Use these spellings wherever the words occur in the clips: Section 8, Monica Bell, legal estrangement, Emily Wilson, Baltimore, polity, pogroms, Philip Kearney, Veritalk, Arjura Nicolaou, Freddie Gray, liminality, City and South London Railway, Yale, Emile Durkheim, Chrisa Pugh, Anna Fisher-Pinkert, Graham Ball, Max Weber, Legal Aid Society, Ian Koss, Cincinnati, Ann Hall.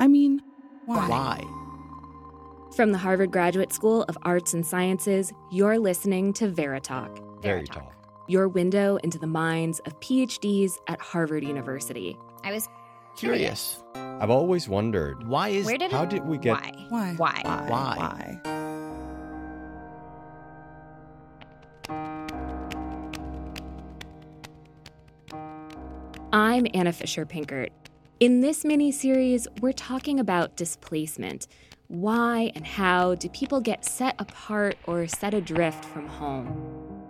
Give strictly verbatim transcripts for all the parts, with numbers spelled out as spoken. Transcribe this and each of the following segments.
I mean, why? Why? From the Harvard Graduate School of Arts and Sciences, you're listening to Veritalk. Veritalk. Your window into the minds of PhDs at Harvard University. I was curious. curious. I've always wondered. Why is... Where did how it, did we get... Why? Why? Why? Why? Why? I'm Anna Fisher-Pinkert. In this mini-series, we're talking about displacement. Why and how do people get set apart or set adrift from home?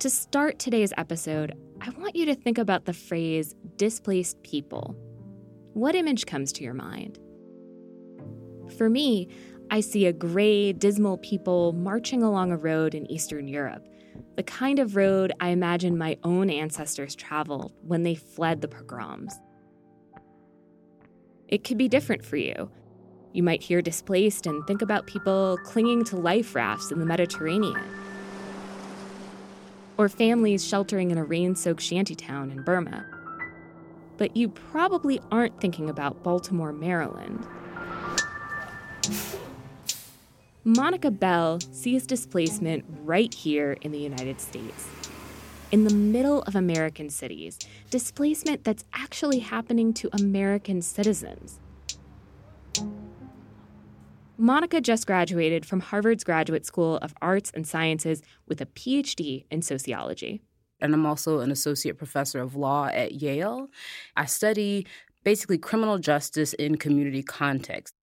To start today's episode, I want you to think about the phrase displaced people. What image comes to your mind? For me, I see a gray, dismal people marching along a road in Eastern Europe, the kind of road I imagine my own ancestors traveled when they fled the pogroms. It could be different for you. You might hear displaced and think about people clinging to life rafts in the Mediterranean, or families sheltering in a rain-soaked shantytown in Burma. But you probably aren't thinking about Baltimore, Maryland. Monica Bell sees displacement right here in the United States. In the middle of American cities, displacement that's actually happening to American citizens. Monica just graduated from Harvard's Graduate School of Arts and Sciences with a PhD in sociology. And I'm also an associate professor of law at Yale. I study basically criminal justice in community context.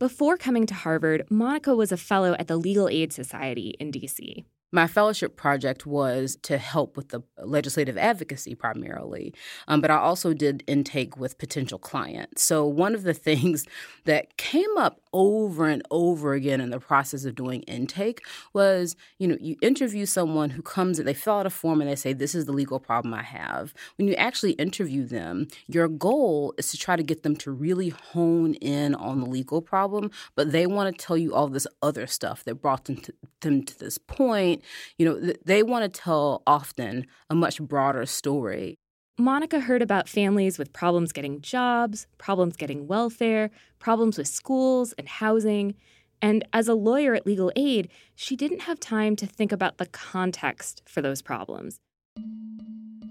Before coming to Harvard, Monica was a fellow at the Legal Aid Society in D C. My fellowship project was to help with the legislative advocacy primarily, um, but I also did intake with potential clients. So one of the things that came up over and over again in the process of doing intake was, you know, you interview someone who comes and they fill out a form and they say, this is the legal problem I have. When you actually interview them, your goal is to try to get them to really hone in on the legal problem, but they want to tell you all this other stuff that brought them to, them to this point. You know, they want to tell often a much broader story. Monica heard about families with problems getting jobs, problems getting welfare, problems with schools and housing. And as a lawyer at Legal Aid, she didn't have time to think about the context for those problems.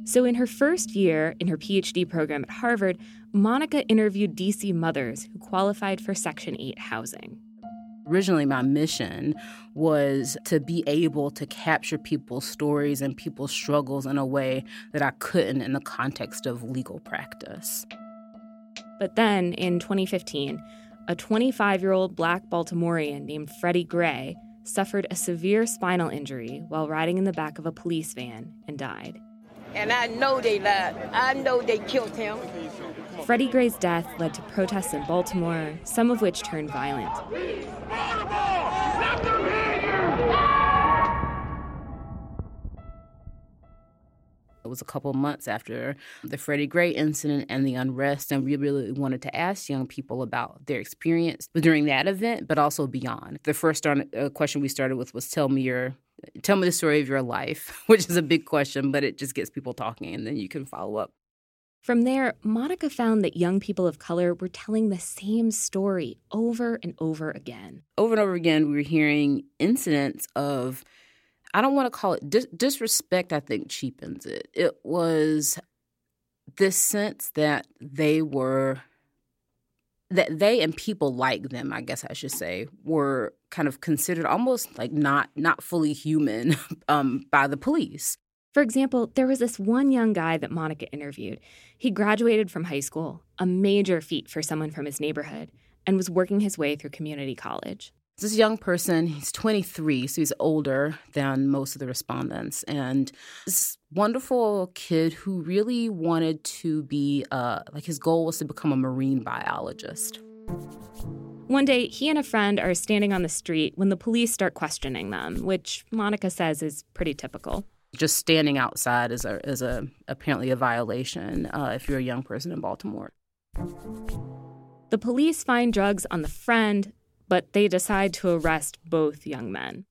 So in her first year in her PhD program at Harvard, Monica interviewed D C mothers who qualified for Section eight housing. Originally, my mission was to be able to capture people's stories and people's struggles in a way that I couldn't in the context of legal practice. But then, in twenty fifteen, a twenty-five-year-old Black Baltimorean named Freddie Gray suffered a severe spinal injury while riding in the back of a police van and died. And I know they lied. I know they killed him. Freddie Gray's death led to protests in Baltimore, some of which turned violent. It was a couple months after the Freddie Gray incident and the unrest, and we really wanted to ask young people about their experience during that event, but also beyond. The first question we started with was, tell me your tell me the story of your life, which is a big question, but it just gets people talking, and then you can follow up. From there, Monica found that young people of color were telling the same story over and over again. Over and over again, we were hearing incidents of, I don't want to call it dis- disrespect, I think cheapens it. It was this sense that they were, that they and people like them, I guess I should say, were kind of considered almost like not, not fully human um, by the police. For example, there was this one young guy that Monica interviewed. He graduated from high school, a major feat for someone from his neighborhood, and was working his way through community college. This young person, he's twenty-three, so he's older than most of the respondents. And this wonderful kid who really wanted to be, uh, like his goal was to become a marine biologist. One day, he and a friend are standing on the street when the police start questioning them, which Monica says is pretty typical. Just standing outside is a is a apparently a violation uh, if you're a young person in Baltimore. The police find drugs on the friend, but they decide to arrest both young men.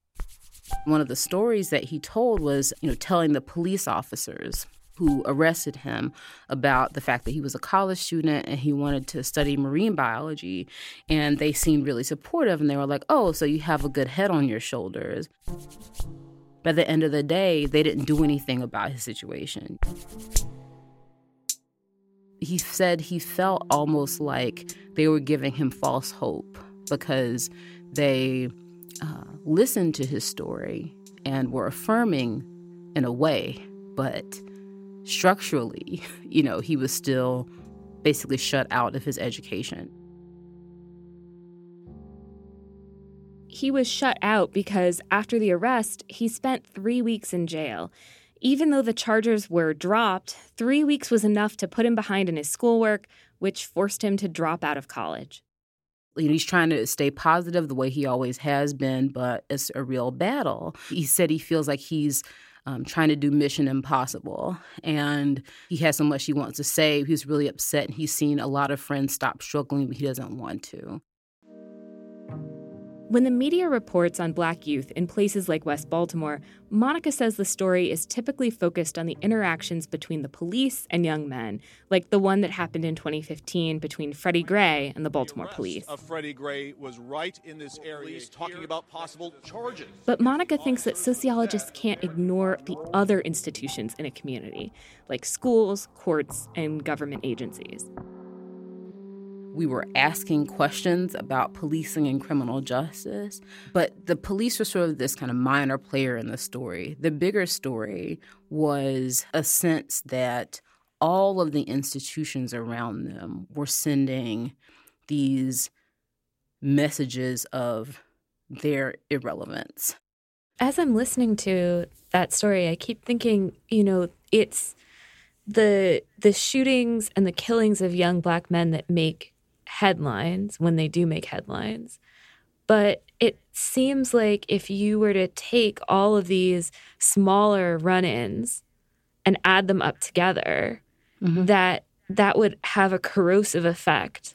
One of the stories that he told was, you know, telling the police officers who arrested him about the fact that he was a college student and he wanted to study marine biology. And they seemed really supportive. And they were like, oh, so you have a good head on your shoulders. By the end of the day, they didn't do anything about his situation. He said he felt almost like they were giving him false hope because they uh, listened to his story and were affirming in a way, but structurally, you know, he was still basically shut out of his education. He was shut out because after the arrest, he spent three weeks in jail. Even though the charges were dropped, three weeks was enough to put him behind in his schoolwork, which forced him to drop out of college. He's trying to stay positive the way he always has been, but it's a real battle. He said he feels like he's um, trying to do Mission Impossible, and he has so much he wants to say. He's really upset, and he's seen a lot of friends stop struggling, but he doesn't want to. When the media reports on Black youth in places like West Baltimore, Monica says the story is typically focused on the interactions between the police and young men, like the one that happened in twenty fifteen between Freddie Gray and the Baltimore police. The arrest of Freddie Gray was right in this area, talking about possible charges. But Monica thinks that sociologists can't ignore the other institutions in a community, like schools, courts, and government agencies. We were asking questions about policing and criminal justice, but the police were sort of this kind of minor player in the story. The bigger story was a sense that all of the institutions around them were sending these messages of their irrelevance. As I'm listening to that story, I keep thinking, you know, it's the the shootings and the killings of young Black men that make headlines when they do make headlines. But it seems like if you were to take all of these smaller run-ins and add them up together, mm-hmm. that that would have a corrosive effect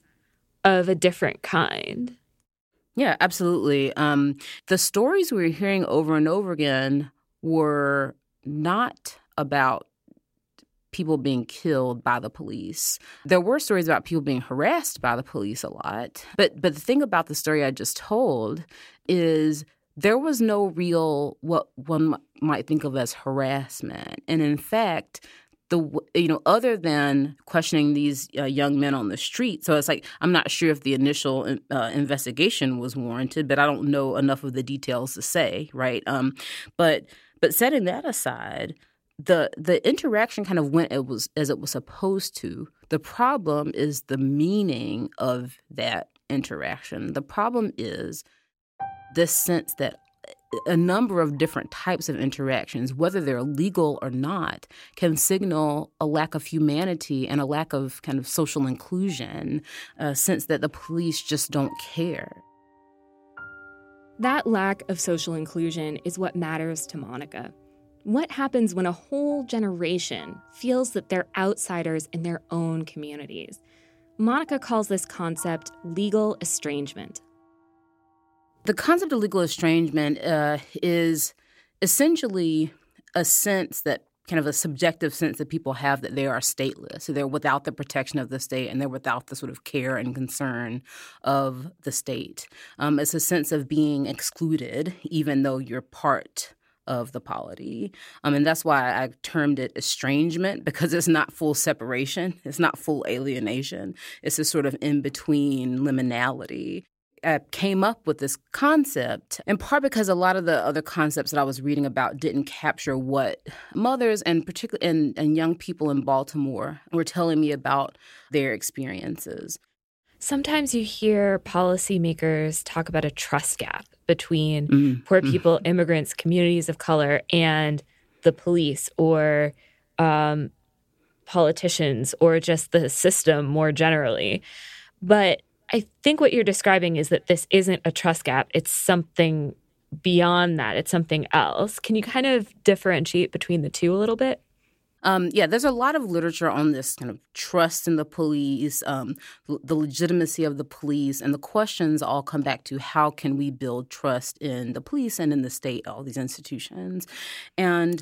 of a different kind. Yeah, absolutely. Um, the stories we were hearing over and over again were not about people being killed by the police. There were stories about people being harassed by the police a lot. But but the thing about the story I just told is there was no real what one might think of as harassment. And in fact, the you know, other than questioning these uh, young men on the street, so it's like I'm not sure if the initial uh, investigation was warranted, but I don't know enough of the details to say, right? Um, but but setting that aside, The the interaction kind of went it was as it was supposed to. The problem is the meaning of that interaction. The problem is this sense that a number of different types of interactions, whether they're legal or not, can signal a lack of humanity and a lack of kind of social inclusion, a sense that the police just don't care. That lack of social inclusion is what matters to Monica. What happens when a whole generation feels that they're outsiders in their own communities? Monica calls this concept legal estrangement. The concept of legal estrangement uh, is essentially a sense that kind of a subjective sense that people have that they are stateless. So they're without the protection of the state and they're without the sort of care and concern of the state. Um, it's a sense of being excluded, even though you're part of the polity. Um, and that's why I termed it estrangement, because it's not full separation. It's not full alienation. It's a sort of in-between liminality. I came up with this concept in part because a lot of the other concepts that I was reading about didn't capture what mothers and particularly and, and young people in Baltimore were telling me about their experiences. Sometimes you hear policymakers talk about a trust gap between mm, poor people, mm. immigrants, communities of color, and the police or um, politicians or just the system more generally. But I think what you're describing is that this isn't a trust gap. It's something beyond that. It's something else. Can you kind of differentiate between the two a little bit? Um, yeah, there's a lot of literature on this kind of trust in the police, um, the legitimacy of the police, and the questions all come back to how can we build trust in the police and in the state, all these institutions. And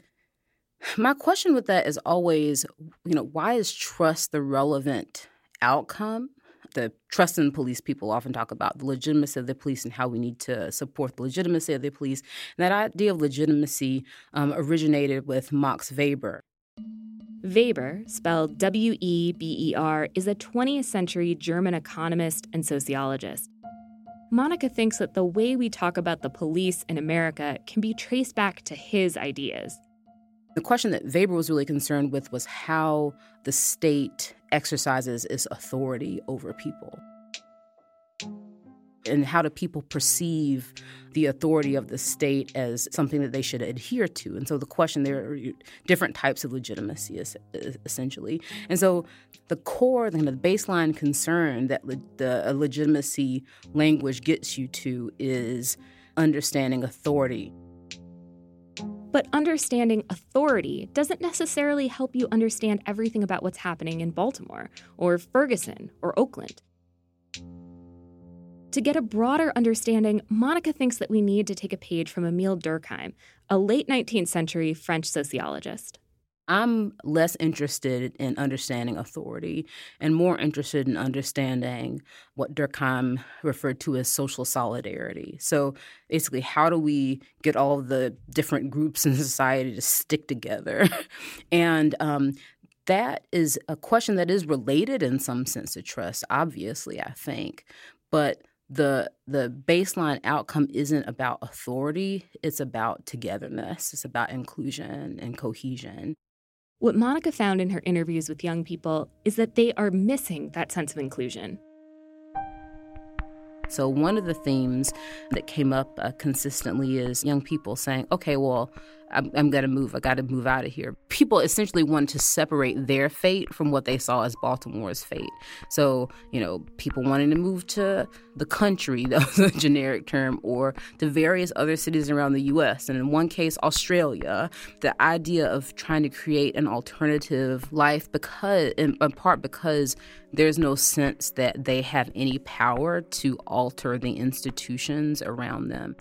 My question with that is always, you know, why is trust the relevant outcome? The trust in police people often talk about the legitimacy of the police and how we need to support the legitimacy of the police. And that idea of legitimacy um, originated with Max Weber. Weber, spelled W E B E R, is a twentieth century German economist and sociologist. Monica thinks that the way we talk about the police in America can be traced back to his ideas. The question that Weber was really concerned with was how the state exercises its authority over people. And how do people perceive the authority of the state as something that they should adhere to? And so the question, there are different types of legitimacy, essentially. And so the core, the baseline concern that the legitimacy language gets you to is understanding authority. But understanding authority doesn't necessarily help you understand everything about what's happening in Baltimore or Ferguson or Oakland. To get a broader understanding, Monica thinks that we need to take a page from Emile Durkheim, a late nineteenth century French sociologist. I'm less interested in understanding authority and more interested in understanding what Durkheim referred to as social solidarity. So basically, how do we get all the different groups in society to stick together? And um, that is a question that is related in some sense to trust, obviously, I think. But the the baseline outcome isn't about authority. It's about togetherness. It's about inclusion and cohesion. What Monica found in her interviews with young people is that they are missing that sense of inclusion. So one of the themes that came up uh, consistently is young people saying, okay, well, I'm, I'm going to move. I got to move out of here. People essentially wanted to separate their fate from what they saw as Baltimore's fate. So, you know, people wanting to move to the country, that was a generic term, or to various other cities around the U S. And in one case, Australia, the idea of trying to create an alternative life because, in part because there's no sense that they have any power to alter the institutions around them.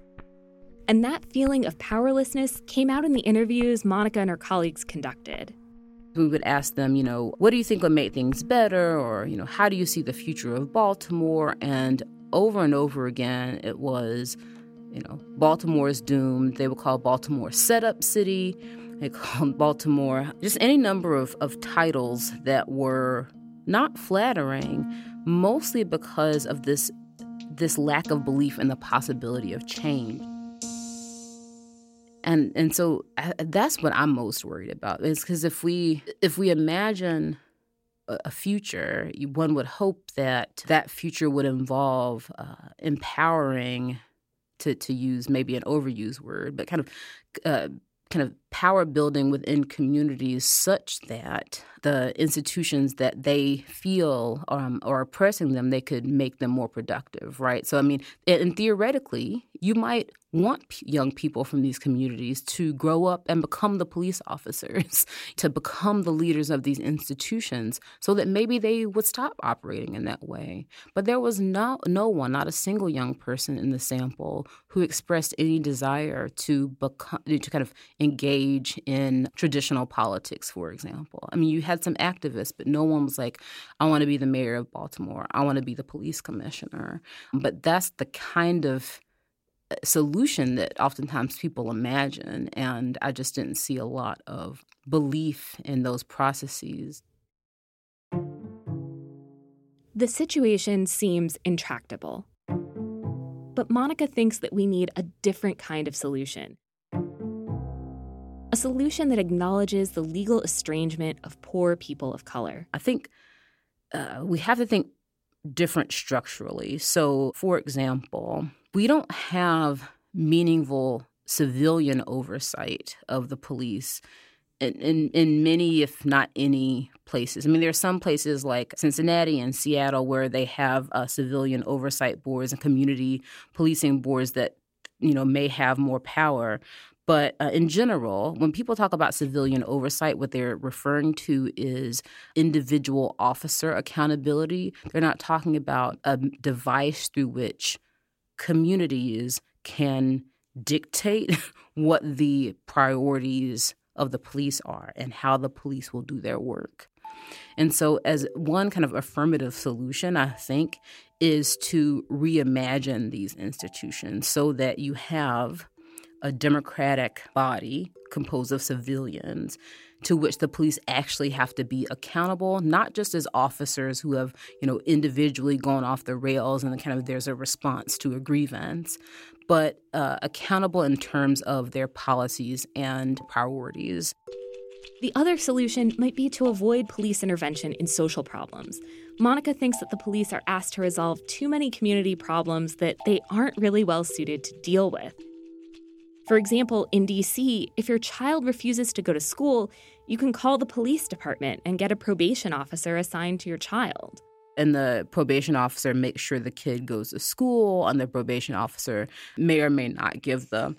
And that feeling of powerlessness came out in the interviews Monica and her colleagues conducted. We would ask them, you know, what do you think would make things better? Or, you know, how do you see the future of Baltimore? And over and over again, it was, you know, Baltimore is doomed. They would call Baltimore setup city. They called Baltimore just any number of, of titles that were not flattering, mostly because of this this lack of belief in the possibility of change. And and so that's what I'm most worried about, is because if we if we imagine a future, one would hope that that future would involve uh, empowering, to, to use maybe an overused word, but kind of uh, kind of power building within communities such that the institutions that they feel um, are oppressing them, they could make them more productive, right? So, I mean, and theoretically, you might want p- young people from these communities to grow up and become the police officers, to become the leaders of these institutions, so that maybe they would stop operating in that way. But there was no, no one, not a single young person in the sample who expressed any desire to become, to kind of engage in traditional politics, for example. I mean, you had some activists, but no one was like, I want to be the mayor of Baltimore. I want to be the police commissioner. But that's the kind of solution that oftentimes people imagine, and I just didn't see a lot of belief in those processes. The situation seems intractable, but Monica thinks that we need a different kind of solution. A solution that acknowledges the legal estrangement of poor people of color. I think uh, we have to think different structurally. So, for example, we don't have meaningful civilian oversight of the police in, in, in many, if not any, places. I mean, there are some places like Cincinnati and Seattle where they have uh, civilian oversight boards and community policing boards that, you know, may have more power. But uh, in general, when people talk about civilian oversight, what they're referring to is individual officer accountability. They're not talking about a device through which communities can dictate what the priorities of the police are and how the police will do their work. And so as one kind of affirmative solution, I think, is to reimagine these institutions so that you have a democratic body composed of civilians to which the police actually have to be accountable, not just as officers who have, you know, individually gone off the rails and kind of there's a response to a grievance, but uh, accountable in terms of their policies and priorities. The other solution might be to avoid police intervention in social problems. Monica thinks that the police are asked to resolve too many community problems that they aren't really well suited to deal with. For example, in D C, if your child refuses to go to school, you can call the police department and get a probation officer assigned to your child. And the probation officer makes sure the kid goes to school, and the probation officer may or may not give the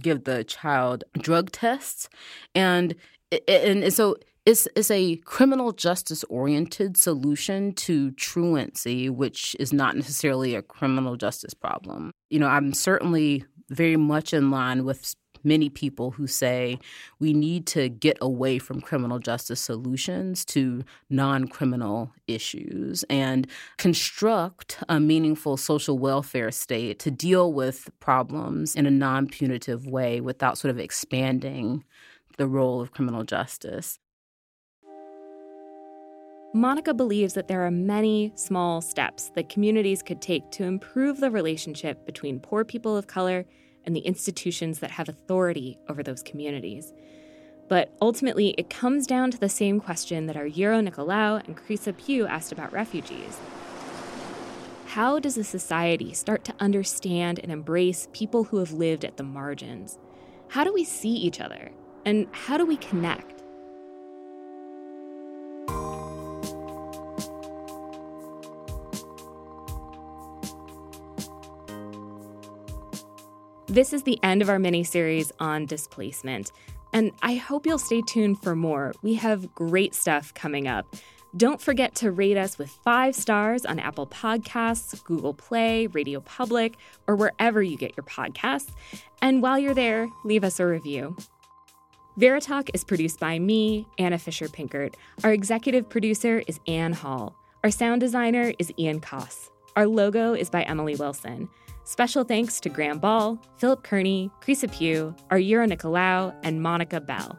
give the child drug tests. And and so it's it's a criminal justice-oriented solution to truancy, which is not necessarily a criminal justice problem. You know, I'm certainly very much in line with many people who say we need to get away from criminal justice solutions to non-criminal issues and construct a meaningful social welfare state to deal with problems in a non-punitive way without sort of expanding the role of criminal justice. Monica believes that there are many small steps that communities could take to improve the relationship between poor people of color and the institutions that have authority over those communities. But ultimately, it comes down to the same question that Arjura Nicolaou and Chrisa Pugh asked about refugees. How does a society start to understand and embrace people who have lived at the margins? How do we see each other? And how do we connect? This is the end of our mini-series on displacement, and I hope you'll stay tuned for more. We have great stuff coming up. Don't forget to rate us with five stars on Apple Podcasts, Google Play, Radio Public, or wherever you get your podcasts. And while you're there, leave us a review. Veritalk is produced by me, Anna Fisher-Pinkert. Our executive producer is Ann Hall. Our sound designer is Ian Koss. Our logo is by Emily Wilson. Special thanks to Graham Ball, Philip Kearney, Chrisa Pugh, Arjura Nicolaou, and Monica Bell.